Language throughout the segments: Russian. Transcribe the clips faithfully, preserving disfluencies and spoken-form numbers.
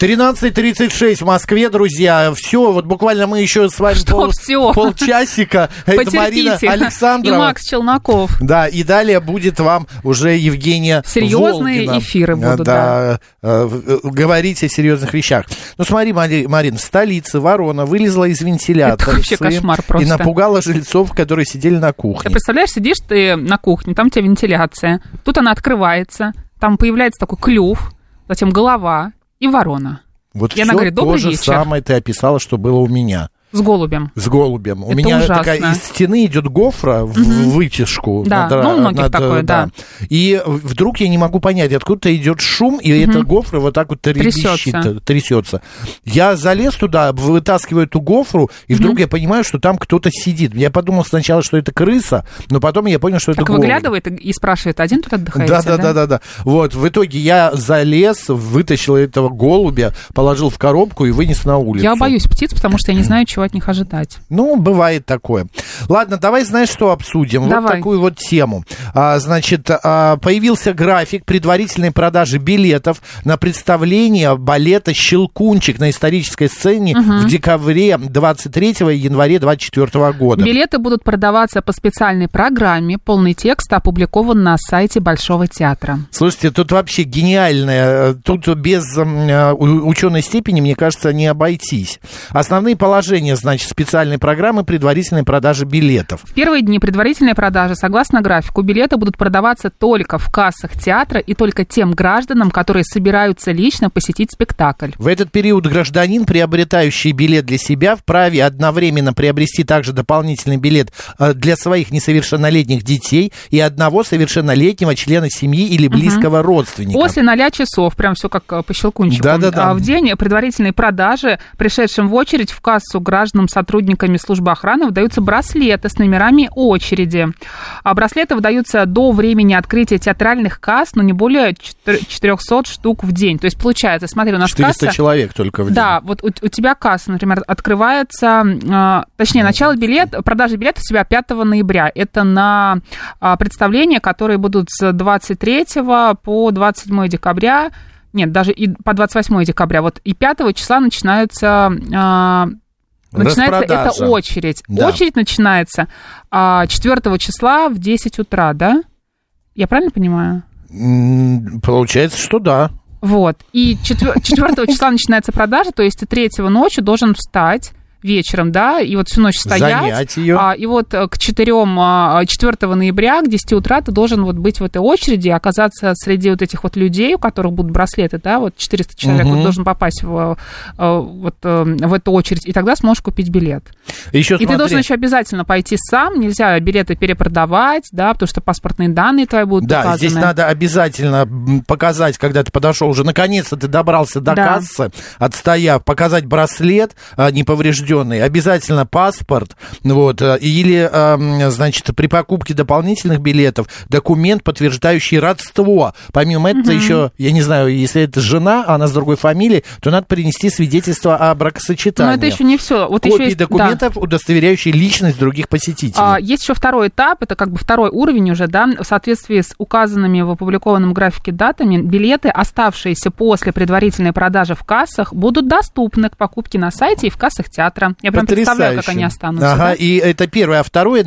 тринадцать тридцать шесть в Москве, друзья. Все, вот буквально мы еще с вами пол, полчасика. Это Марина Александрова. И Макс Челноков. Да, и далее будет вам уже Евгения Волгина. Серьезные эфиры будут, да. да. Говорить о серьезных вещах. Ну смотри, Марин, в столице ворона вылезла из вентилятора. Это вообще кошмар просто. И напугала жильцов, которые сидели на кухне. Ты представляешь, сидишь ты на кухне, там у тебя вентиляция. Тут она открывается, там появляется такой клюв, затем голова. И ворона. Вот и она говорит: «Добрый вечер». Вот то же самое ты описала, что было у меня. С голубем. С голубем. Это у меня ужасно. Такая из стены идет гофра в mm-hmm. вытяжку. Да, над, ну у многих над, такое, да. да. И вдруг я не могу понять, откуда-то идет шум, и mm-hmm. эта гофра вот так вот трясется. трясется. Я залез туда, вытаскиваю эту гофру, и вдруг mm-hmm. я понимаю, что там кто-то сидит. Я подумал сначала, что это крыса, но потом я понял, что так это голубь. Так выглядывает и спрашивает: один тут отдыхаете? Да, да, да, да, да. Вот, в итоге я залез, вытащил этого голубя, положил в коробку и вынес на улицу. Я боюсь птиц, потому что я не знаю, чего от них ожидать. Ну, бывает такое. Ладно, давай, знаешь, что обсудим? Давай. Вот такую вот тему. А, значит, а, появился график предварительной продажи билетов на представление балета «Щелкунчик» на исторической сцене угу. в декабре двадцать третьего и январе двадцать четвёртого года. Билеты будут продаваться по специальной программе. Полный текст опубликован на сайте Большого театра. Слушайте, тут вообще гениальное. Тут без ученой степени, мне кажется, не обойтись. Основные положения, значит, специальной программы предварительной продажи билетов. В первые дни предварительной продажи, согласно графику, билеты будут продаваться только в кассах театра и только тем гражданам, которые собираются лично посетить спектакль. В этот период гражданин, приобретающий билет для себя, вправе одновременно приобрести также дополнительный билет для своих несовершеннолетних детей и одного совершеннолетнего члена семьи или близкого угу. родственника. После ноля часов, прям все как по Щелкунчику, да-да-да. В день предварительной продажи пришедшим в очередь в кассу гражданам, сотрудниками службы охраны выдаются браслеты с номерами очереди. А браслеты выдаются до времени открытия театральных касс, но не более четырёхсот штук в день. То есть получается, смотри, у нас четыреста касса... четыреста человек только в день. Да, вот у, у тебя касса, например, открывается... Э, точнее, начало билет, продажи билетов у тебя пятого ноября. Это на э, представления, которые будут с двадцать третьего по двадцать седьмое декабря. Нет, даже и по двадцать восьмое декабря. Вот и пятого числа начинаются... Э, Начинается эта очередь. Да. Очередь начинается четвёртого числа в десять утра, да? Я правильно понимаю? Получается, что да. Вот. И четвёртого числа начинается продажа, то есть ты третьего ночью должен встать вечером, да, и вот всю ночь стоять. А, и вот к четырём, четвёртого ноября, к десяти утра ты должен вот быть в этой очереди, оказаться среди вот этих вот людей, у которых будут браслеты, да, вот четыреста человек, угу. вот должен попасть в, вот, в эту очередь, и тогда сможешь купить билет. Еще и смотри. Ты должен еще обязательно пойти сам, нельзя билеты перепродавать, да, потому что паспортные данные твои будут да, указаны. Да, здесь надо обязательно показать, когда ты подошел уже, наконец-то ты добрался до да. кассы, отстояв, показать браслет неповрежденный, обязательно паспорт, вот, или, значит, при покупке дополнительных билетов документ, подтверждающий родство. Помимо mm-hmm. этого еще, я не знаю, если это жена, а она с другой фамилией, то надо принести свидетельство о бракосочетании. Но это еще не все. Вот копии еще есть, документов, да. удостоверяющие личность других посетителей. А, есть еще второй этап, это как бы второй уровень уже, да, в соответствии с указанными в опубликованном графике датами, билеты, оставшиеся после предварительной продажи в кассах, будут доступны к покупке на сайте и в кассах театра. Я прям представляю, как они останутся. Ага, да? И это первое. А второе,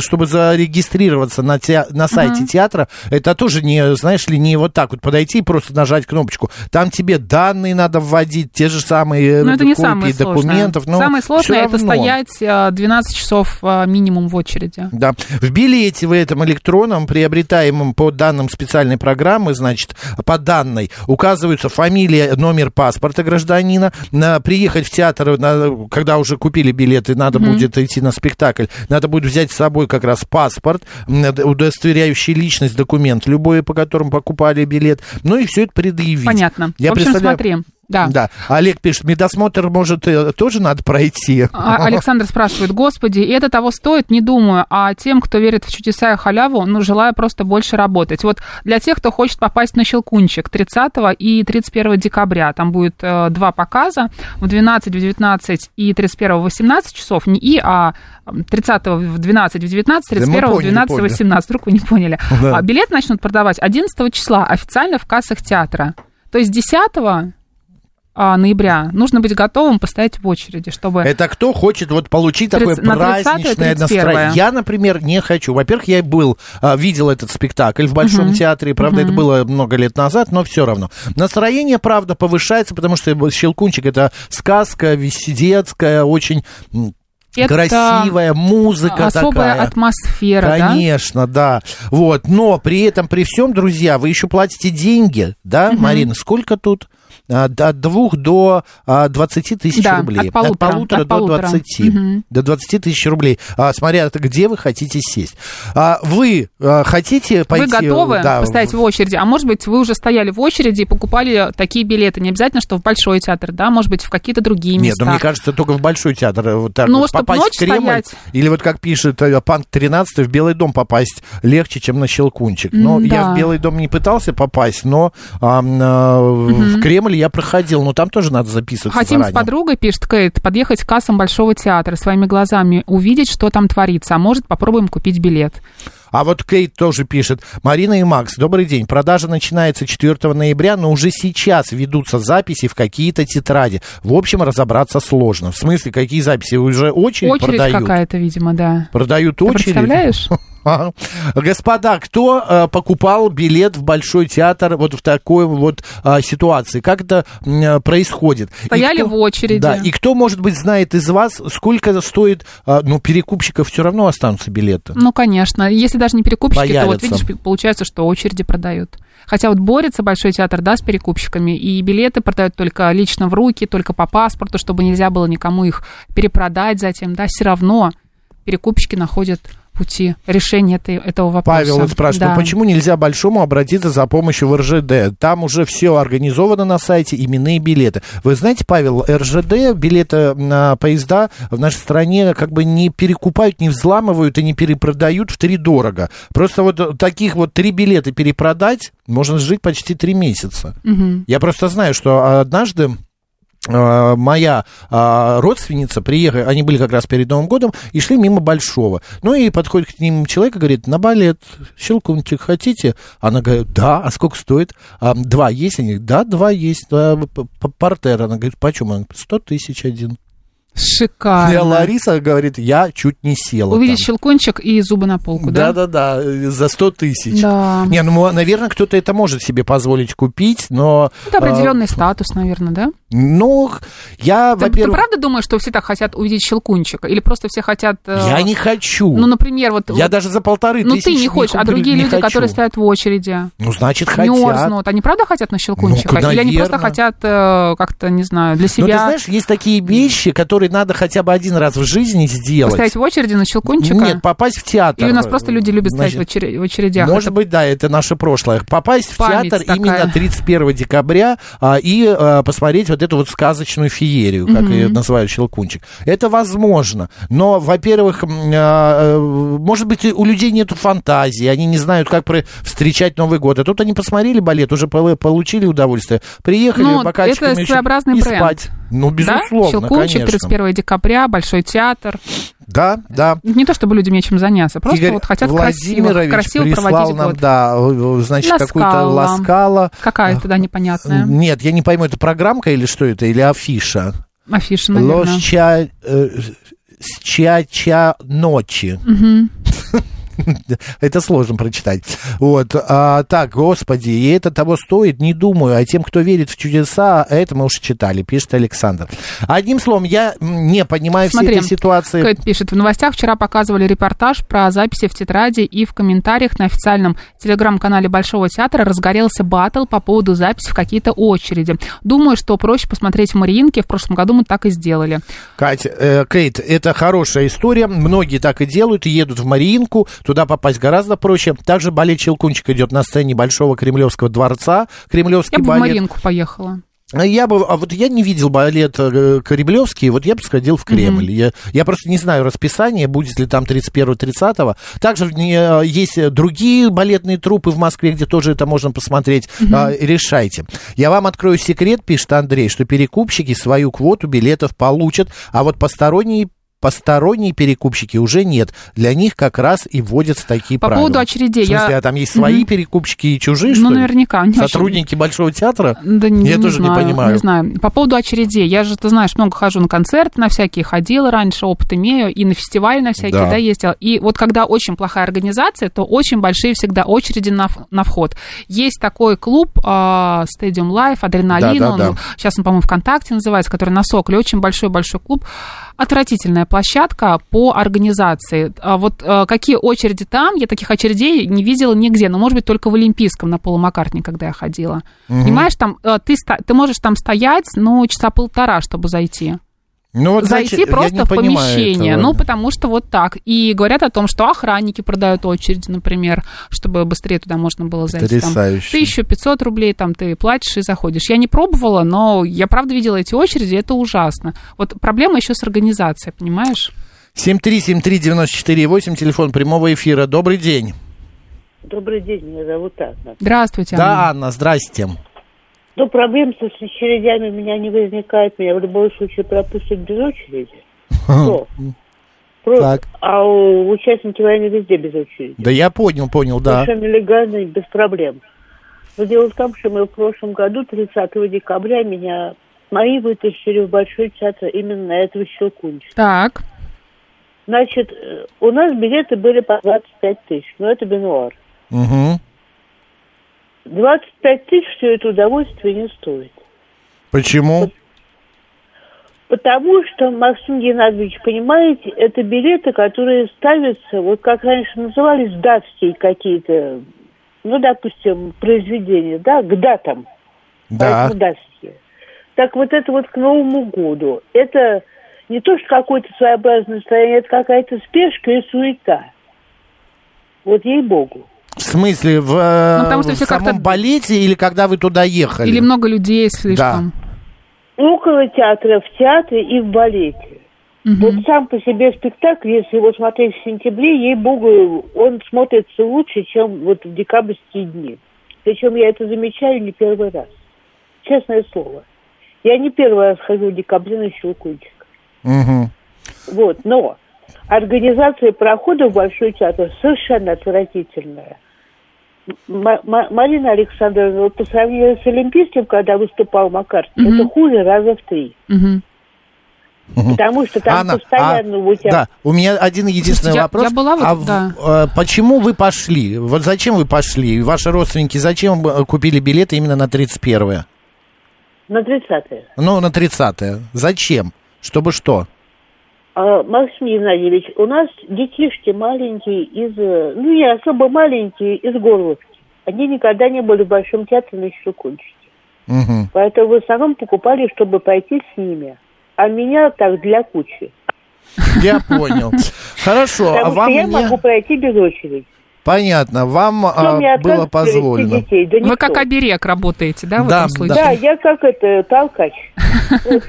чтобы зарегистрироваться на, те, на сайте uh-huh. театра, это тоже, не, знаешь ли, не вот так вот подойти и просто нажать кнопочку. Там тебе данные надо вводить, те же самые но копии самое документов. Но самое сложное это стоять двенадцать часов минимум в очереди. Да. В билете в этом электронном, приобретаемом по данным специальной программы, значит, по данной, указываются фамилия, номер паспорта гражданина, на, приехать в театр, на, когда когда уже купили билеты, надо mm-hmm. будет идти на спектакль, надо будет взять с собой как раз паспорт, удостоверяющий личность, документ, любой, по которому покупали билет, ну и все это предъявить. Понятно. Я в общем, представляю... смотри. Да. да. Олег пишет, медосмотр, может, тоже надо пройти? А Александр спрашивает, господи, и это того стоит, не думаю, а тем, кто верит в чудеса и халяву, ну, желаю просто больше работать. Вот для тех, кто хочет попасть на Щелкунчик тридцатого и тридцать первого декабря, там будет э, два показа, в двенадцать, в девятнадцать и тридцать первого в восемнадцать часов, не и, а тридцатого в двенадцать, в девятнадцать, тридцать первого да в двенадцать, в восемнадцать, вдруг вы не поняли. Да. А, билет начнут продавать одиннадцатого числа официально в кассах театра, то есть десятого ноября нужно быть готовым постоять в очереди, чтобы... Это кто хочет вот получить тридцатого, такое праздничное настроение? Я, например, не хочу. Во-первых, я был, видел этот спектакль в Большом uh-huh. театре, правда, uh-huh. это было много лет назад, но все равно. Настроение, правда, повышается, потому что «Щелкунчик» — это сказка весидецкая, очень... Это красивая музыка, особая такая атмосфера, конечно, да? да. Вот, но при этом, при всем, друзья, вы еще платите деньги, да, угу. Марина? Сколько тут? От двух до двадцати тысяч да, рублей. От полутора, от полутора от до двадцати, угу. до двадцати тысяч рублей. Смотря где вы хотите сесть. Вы хотите пойти? Вы готовы да, стоять в очереди? А может быть, вы уже стояли в очереди и покупали такие билеты? Не обязательно, что в Большой театр, да? Может быть, в какие-то другие места? Нет, ну, мне кажется, только в Большой театр вот так ну, вот. Попасть в Кремль, стоять. Или вот как пишет Панк тринадцатый, в Белый дом попасть легче, чем на Щелкунчик. Но да. я в Белый дом не пытался попасть, но а, а, угу. в Кремль я проходил, но там тоже надо записываться. Хотим заранее. С подругой, пишет Кейт, подъехать к кассам Большого театра, своими глазами увидеть, что там творится, а может попробуем купить билет. А вот Кейт тоже пишет. Марина и Макс, добрый день. Продажа начинается четвёртого ноября, но уже сейчас ведутся записи в какие-то тетради. В общем, разобраться сложно. В смысле, какие записи? Уже очередь, очередь продают? Очередь какая-то, видимо, да. Продают Ты очередь? Представляешь? Господа, кто э, покупал билет в Большой театр вот в такой вот э, ситуации? Как это э, происходит? Стояли кто, в очереди. Да, и кто, может быть, знает из вас, сколько стоит, э, ну, перекупщиков все равно останутся билеты? Ну, конечно. Если даже не перекупщики, Появятся. то вот видишь, получается, что очереди продают. Хотя вот борется Большой театр, да, с перекупщиками, и билеты продают только лично в руки, только по паспорту, чтобы нельзя было никому их перепродать затем, да, все равно перекупщики находят... пути решения этой, этого вопроса. Павел спрашивает, да. ну, почему нельзя Большому обратиться за помощью в эр жэ дэ? Там уже все организовано на сайте, именные билеты. Вы знаете, Павел, эр жэ дэ, билеты на поезда в нашей стране как бы не перекупают, не взламывают и не перепродают втридорого. Просто вот таких вот три билета перепродать можно жить почти три месяца. Угу. Я просто знаю, что однажды моя а, родственница приехала, они были как раз перед Новым годом и шли мимо Большого. Ну и подходит к ним человек и говорит, на балет, Щелкунчик хотите? Она говорит, да, а сколько стоит? А, два есть? Они говорят, да, два есть. А, портер. Она говорит, почем? Она говорит, сто тысяч один. Шикарно. Для Лариса, говорит, я чуть не села. Увидеть там Щелкунчик и зубы на полку, да? Да-да-да, за сто тысяч. Да. Не, ну, наверное, кто-то это может себе позволить купить, но... Это определенный а... статус, наверное, да? Ну, я, ты, во-первых... Ты правда думаешь, что все так хотят увидеть Щелкунчика? Или просто все хотят... Я не хочу. Ну, например, вот... Я вот... даже за полторы тысячи... Ну, ты не хочешь, а другие люди, хочу. которые стоят в очереди... Ну, значит, хотят. Мёрзнут. Они правда хотят на Щелкунчика? Ну, или они просто хотят как-то, не знаю, для себя... Ну, ты знаешь, есть такие вещи, которые надо хотя бы один раз в жизни сделать. Постоять в очереди на Щелкунчика? Нет, попасть в театр. Или у нас просто люди любят стоять в, очер... в очередях? Может это... быть, да, это наше прошлое. Попасть Память в театр такая. Именно тридцать первого декабря а, и а, посмотреть вот эту вот сказочную феерию, как mm-hmm. ее называют Щелкунчик. Это возможно, но, во-первых, а, может быть, у людей нет фантазии, они не знают, как про... встречать Новый год. А тут они посмотрели балет, уже получили удовольствие, приехали ну, бокальчиками это своеобразный еще... и бренд. Спать. Ну, безусловно, да? Щелкунчик, конечно. тридцать первого декабря, Большой театр. Да, да. Не то, чтобы людям нечем заняться, просто Игорь вот хотят красиво, красиво проводить нам, год. Да, значит, Ласкала. какую-то ласкала. Какая-то, да, непонятная. Нет, я не пойму, это программка или что это, или афиша? Афиша, наверное. Лос ча... Ча-ча ночи. Угу. Это сложно прочитать. Вот. А, так, господи, и это того стоит, не думаю. А тем, кто верит в чудеса, это мы уже читали, пишет Александр. Одним словом, я не понимаю всей этой ситуации. Кэт пишет, в новостях вчера показывали репортаж про записи в тетради, и в комментариях на официальном телеграм-канале Большого театра разгорелся баттл по поводу записи в какие-то очереди. Думаю, что проще посмотреть в Мариинке. В прошлом году мы так и сделали. Катя, э, Кейт, это хорошая история. Многие так и делают, едут в Мариинку. Туда попасть гораздо проще. Также балет «Щелкунчик» идет на сцене Большого Кремлевского дворца. Кремлевский Я балет. Я бы в Мариинку поехала. Я бы, а вот я не видел балет кремлевский, вот я бы сходил в Кремль. Mm-hmm. Я, я просто не знаю расписание, будет ли там тридцать первого тридцатого. Также есть другие балетные труппы в Москве, где тоже это можно посмотреть. Mm-hmm. А, решайте. Я вам открою секрет, пишет Андрей, что перекупщики свою квоту билетов получат, а вот посторонние Посторонние перекупщики уже нет. Для них как раз и вводятся такие По правила. По поводу очередей. В смысле, я... а там есть свои mm-hmm. перекупщики и чужие, что ну, ли? Ну, наверняка. Сотрудники очень... Большого театра? Да, не, я не тоже знаю, не понимаю. Не знаю. По поводу очередей. Я же, ты знаешь, много хожу на концерты, на всякие ходила раньше, опыт имею, и на фестиваль на всякие, да, да ездила. И вот когда очень плохая организация, то очень большие всегда очереди на, на вход. Есть такой клуб uh, Stadium Life Адреналин, да, да, да. Сейчас он, по-моему, ВКонтакте называется, который на Сокле. Очень большой-большой клуб. Отвратительная площадка по организации. Вот какие очереди там, я таких очередей не видела нигде, но, может быть, только в Олимпийском на Пола Маккартни, когда я ходила. Угу. Понимаешь, там ты, ты можешь там стоять, ну, часа полтора, чтобы зайти. Ну, вот, зайти значит, просто в помещение, этого. Ну, потому что вот так. И говорят о том, что охранники продают очереди, например, чтобы быстрее туда можно было зайти. Потрясающе. Там, тысяча пятьсот рублей, там ты платишь и заходишь. Я не пробовала, но я, правда, видела эти очереди, это ужасно. Вот проблема еще с организацией, понимаешь? семь три семь три девять четыре восемь, телефон прямого эфира. Добрый день. Добрый день, меня зовут Анна. Здравствуйте, Анна. Да, Анна, здрасте. Но проблем со очередями у меня не возникает. Меня в любом случае пропустят без очереди. Что? Просто, а у участники войны везде без очереди. Да я понял, понял, да. Совершенно легально и без проблем. Но дело в том, что мы в прошлом году, тридцатого декабря, меня мои вытащили в Большой театр именно на этого Щелкунчика. Так. Значит, у нас билеты были по двадцать пять тысяч, но это бенуар. Угу. двадцать пять тысяч все это удовольствие не стоит. Почему? Потому что, Максим Геннадьевич, понимаете, это билеты, которые ставятся, вот как раньше назывались, датские какие-то, ну, допустим, произведения, да, к датам. Да. Датские. Так вот это вот к Новому году. Это не то, что какое-то своеобразное настроение, это какая-то спешка и суета. Вот ей-богу. В смысле, в, ну, в самом балете или когда вы туда ехали? Или много людей слишком? Да. Около театра, в театре и в балете. Угу. Вот сам по себе спектакль, если его смотреть в сентябре, ей-богу, он смотрится лучше, чем вот в декабрьские дни. Причем я это замечаю не первый раз. Честное слово. Я не первый раз хожу в декабре на Щелкунчик. Угу. Вот, но организация прохода в Большой театр совершенно отвратительная. Марина Александровна, по сравнению с Олимпийским, когда выступал Маккартни, mm-hmm. это хуже раза в три. Mm-hmm. Потому что там Анна, постоянно... А, у тебя... Да, у меня один единственный я, вопрос. Я была вот, а да. в, а, почему вы пошли? Вот зачем вы пошли? Ваши родственники зачем купили билеты именно на тридцать первое? На тридцатое. Ну, на тридцатое. Зачем? Чтобы что? А, Максим Геннадьевич, у нас детишки маленькие из... Ну, не особо маленькие, из Горловки. Они никогда не были в Большом театре на Щелкунчике. Угу. Поэтому в основном покупали, чтобы пойти с ними. А меня так для кучи. Я понял. Хорошо. Потому а вам что я мне... могу пройти без очереди. Понятно. Вам а, было позволено. Да вы как оберег работаете, да, в да, этом случае? Да, я как это, толкач.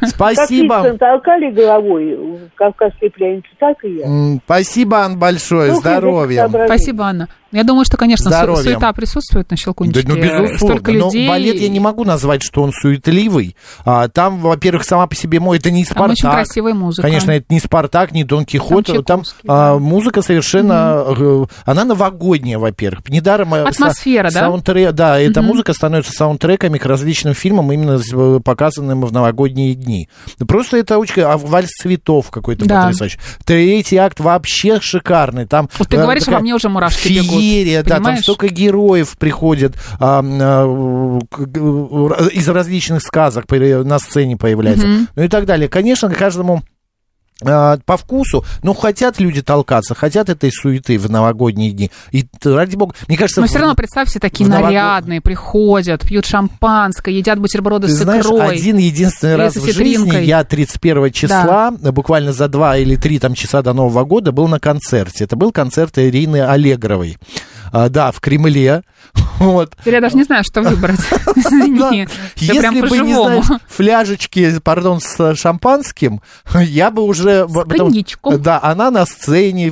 Спасибо. Как толкали головой, кавказские пленницы, так и я. Спасибо, Анна, большое. Здоровья. Спасибо, Анна. Я думаю, что, конечно, су- суета присутствует на Щелкунчике. Да, ну, безусловно. Столько людей. Но балет я не могу назвать, что он суетливый. А, там, во-первых, сама по себе мой, это не Спартак. Там очень красивая музыка. Конечно, это не Спартак, не Дон Кихот. Там, там да. а, музыка совершенно... Mm-hmm. Она новогодняя, во-первых. Недаром... Атмосфера, са- да? Саундтрек, да, эта mm-hmm. музыка становится саундтреками к различным фильмам, именно показанным в новогодние дни. Просто это очень... А вальс цветов какой-то да. потрясающий. Третий акт вообще шикарный. Там, вот ты а, говоришь, такая... во мне уже мурашки Фи- бегут. Феерия, да, там столько героев приходит а, а, а, из различных сказок на сцене появляется. Mm-hmm. Ну и так далее. Конечно, каждому а, по вкусу, но хотят люди толкаться, хотят этой суеты в новогодние дни. И ради бога, мне кажется... Но все равно, представь, все такие нарядные новогод... приходят, пьют шампанское, едят бутерброды ты с знаешь, икрой. Знаешь, один-единственный раз в жизни я тридцать первого числа, да. буквально за два или три там, часа до Нового года, был на концерте. Это был концерт Ирины Аллегровой. А, да, в Кремле. Вот. Я даже не знаю, что выбрать. Извини. Если бы не знаю фляжечки, пардон, с шампанским, я бы уже... С коньячком. Да, она на сцене.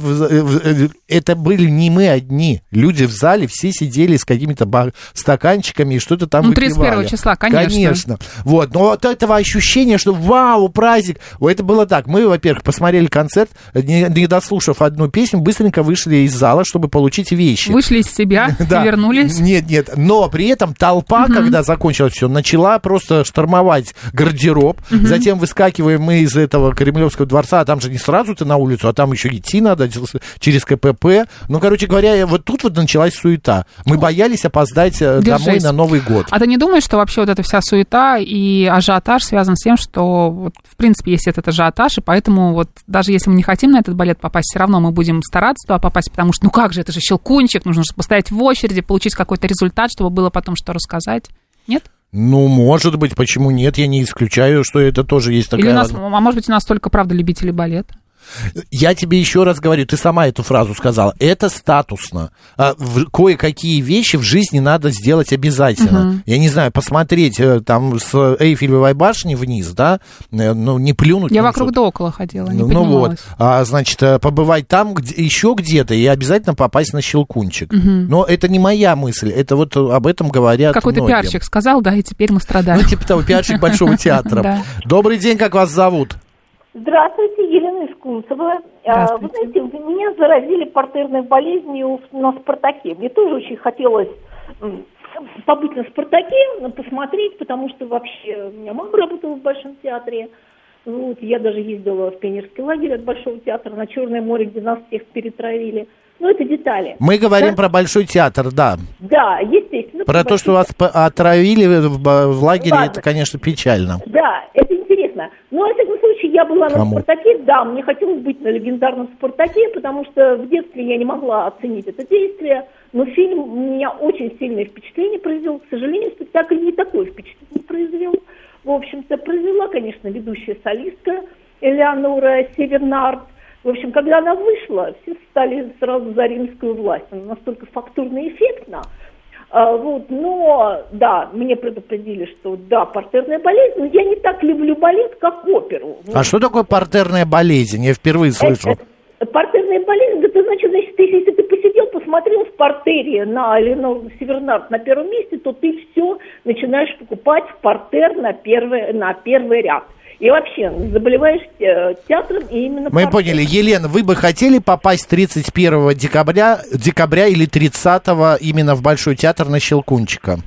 Это были не мы одни. Люди в зале все сидели с какими-то стаканчиками и что-то там выпивали. Ну, тридцать первого числа, конечно. Конечно. Вот. Но от этого ощущения, что вау, праздник. Это было так. Мы, во-первых, посмотрели концерт, не дослушав одну песню, быстренько вышли из зала, чтобы получить вещи. Вышли из себя и вернулись. Нет, нет, но при этом толпа, uh-huh. когда закончилось все, начала просто штормовать гардероб. Uh-huh. Затем выскакиваем мы из этого Кремлевского дворца, а там же не сразу ты на улицу, а там еще идти надо через КПП. Ну, короче говоря, вот тут вот началась суета. Мы боялись опоздать Держись. домой на Новый год. А ты не думаешь, что вообще вот эта вся суета и ажиотаж связан с тем, что вот, в принципе есть этот ажиотаж, и поэтому вот даже если мы не хотим на этот балет попасть, все равно мы будем стараться туда попасть, потому что ну как же, это же Щелкунчик, нужно же постоять в очереди, получить какой-то результат, чтобы было потом что рассказать. Нет? Ну, может быть, почему нет? Я не исключаю, что это тоже есть такая... Или у нас, а может быть, у нас только, правда, любители балета? Я тебе еще раз говорю, ты сама эту фразу сказала. Это статусно. Кое-какие вещи в жизни надо сделать обязательно. Угу. Я не знаю, посмотреть там с Эйфелевой башни вниз, да, ну, не плюнуть. Я вокруг да около ходила, не ну, поднималась. Ну вот, а, значит, побывать там где, еще где-то и обязательно попасть на Щелкунчик. Угу. Но это не моя мысль, это вот об этом говорят Какой-то многим. Пиарщик сказал, да, и теперь мы страдаем. Ну, типа того, пиарщик Большого театра. Добрый день, как вас зовут? Здравствуйте, Елена Искунцева. Вы знаете, меня заразили портерной болезнью на «Спартаке». Мне тоже очень хотелось побыть на «Спартаке», посмотреть, потому что вообще у меня мама работала в Большом театре. Вот, я даже ездила в пионерский лагерь от Большого театра на Черное море, где нас всех перетравили. Ну, это детали. Мы говорим да? про Большой театр, да. Да, естественно. Про то, что вас отравили в лагере, Ладно. это, конечно, печально. Да, это интересно. Но, во всяком случае, я была Кому? на «Спартаке». Да, мне хотелось быть на легендарном «Спартаке», потому что в детстве я не могла оценить это действие. Но фильм у меня очень сильное впечатление произвел. К сожалению, спектакль не такое впечатление произвел. В общем-то, произвела, конечно, ведущая солистка Элеонора Севернард. В общем, когда она вышла, все стали сразу за римскую власть. Она настолько фактурно и эффектно. А, вот, но, да, мне предупредили, что да, портерная болезнь, но я не так люблю балет, как оперу. А вот. Что такое портерная болезнь? Я впервые слышу. Это, это, портерная болезнь, это значит, значит ты, если ты посидел, посмотрел в портере на Элеонору Севернард на первом месте, то ты все начинаешь покупать в портер на первый, на первый ряд. И вообще, заболеваешь театром и именно... Мы партнер. поняли. Елена, вы бы хотели попасть тридцать первого декабря, декабря или тридцатого именно в Большой театр на Щелкунчика?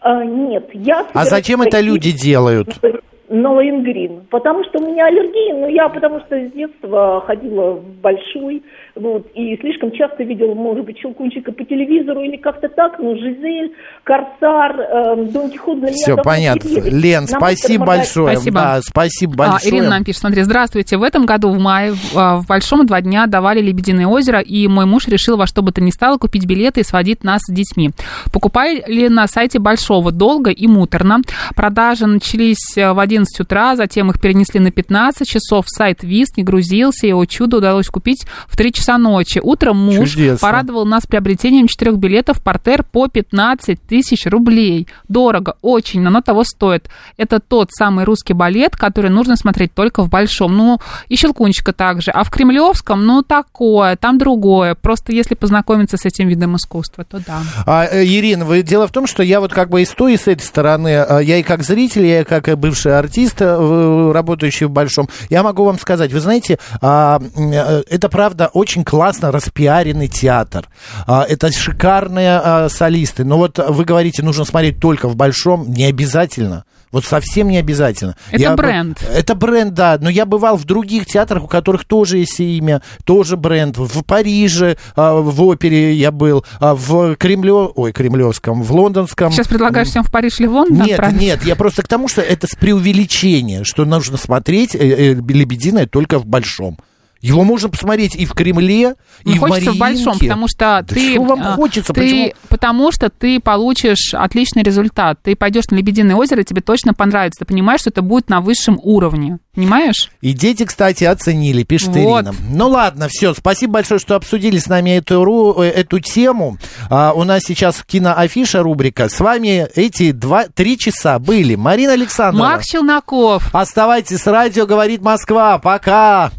А, нет, я... А зачем это люди делают? На Лоэнгрин. Потому что у меня аллергия, но я потому что с детства ходила в Большой, вот, и слишком часто видела, может быть, Щелкунчика по телевизору или как-то так, ну, Жизель, Корсар, э, Дон Кихот для меня. Все понятно. Лен, спасибо большое. Спасибо. Да, спасибо большое. А, Ирина нам пишет, смотри, здравствуйте. В этом году в мае в Большом два дня давали «Лебединое озеро», и мой муж решил во что бы то ни стало купить билеты и сводить нас с детьми. Покупали на сайте Большого долго и муторно. Продажи начались в один одиннадцать утра, затем их перенесли на пятнадцать часов, сайт ВИС не грузился, и, о чудо, удалось купить в три часа ночи. Утром муж Чудесно. порадовал нас приобретением четырех билетов в партер по пятнадцать тысяч рублей. Дорого, очень, но оно того стоит. Это тот самый русский балет, который нужно смотреть только в Большом. Ну, и Щелкунчика также. А в Кремлевском, ну, такое, там другое. Просто если познакомиться с этим видом искусства, то да. А, Ирина, вы, дело в том, что я вот как бы и с той, и с этой стороны, я и как зритель, я и как и бывший артист, работающий в Большом, я могу вам сказать, вы знаете, это, правда, очень классно распиаренный театр. Это шикарные солисты. Но вот вы говорите, нужно смотреть только в Большом, не обязательно. Вот совсем не обязательно. Это я, бренд. Это бренд, да. Но я бывал в других театрах, у которых тоже есть имя, тоже бренд. В Париже, в опере я был, в Кремлё... Ой, Кремлевском, в Лондонском. Сейчас предлагаешь всем в Париж или в Лондон? Нет, отправить? Нет, я просто к тому, что это с преувеличением, что нужно смотреть «Лебединое» только в Большом. Его можно посмотреть и в Кремле, и не в Мариинке. Хочется в Большом, потому что да ты... вам хочется? Ты, потому что ты получишь отличный результат. Ты пойдешь на Лебединое озеро, и тебе точно понравится. Ты понимаешь, что это будет на высшем уровне. Понимаешь? И дети, кстати, оценили, пишет вот. Ирина. Ну ладно, все. Спасибо большое, что обсудили с нами эту, эту тему. А, у нас сейчас киноафиша рубрика. С вами эти два, три часа были Марина Александрова. Макс Челноков. Оставайтесь с радио «Говорит Москва». Пока!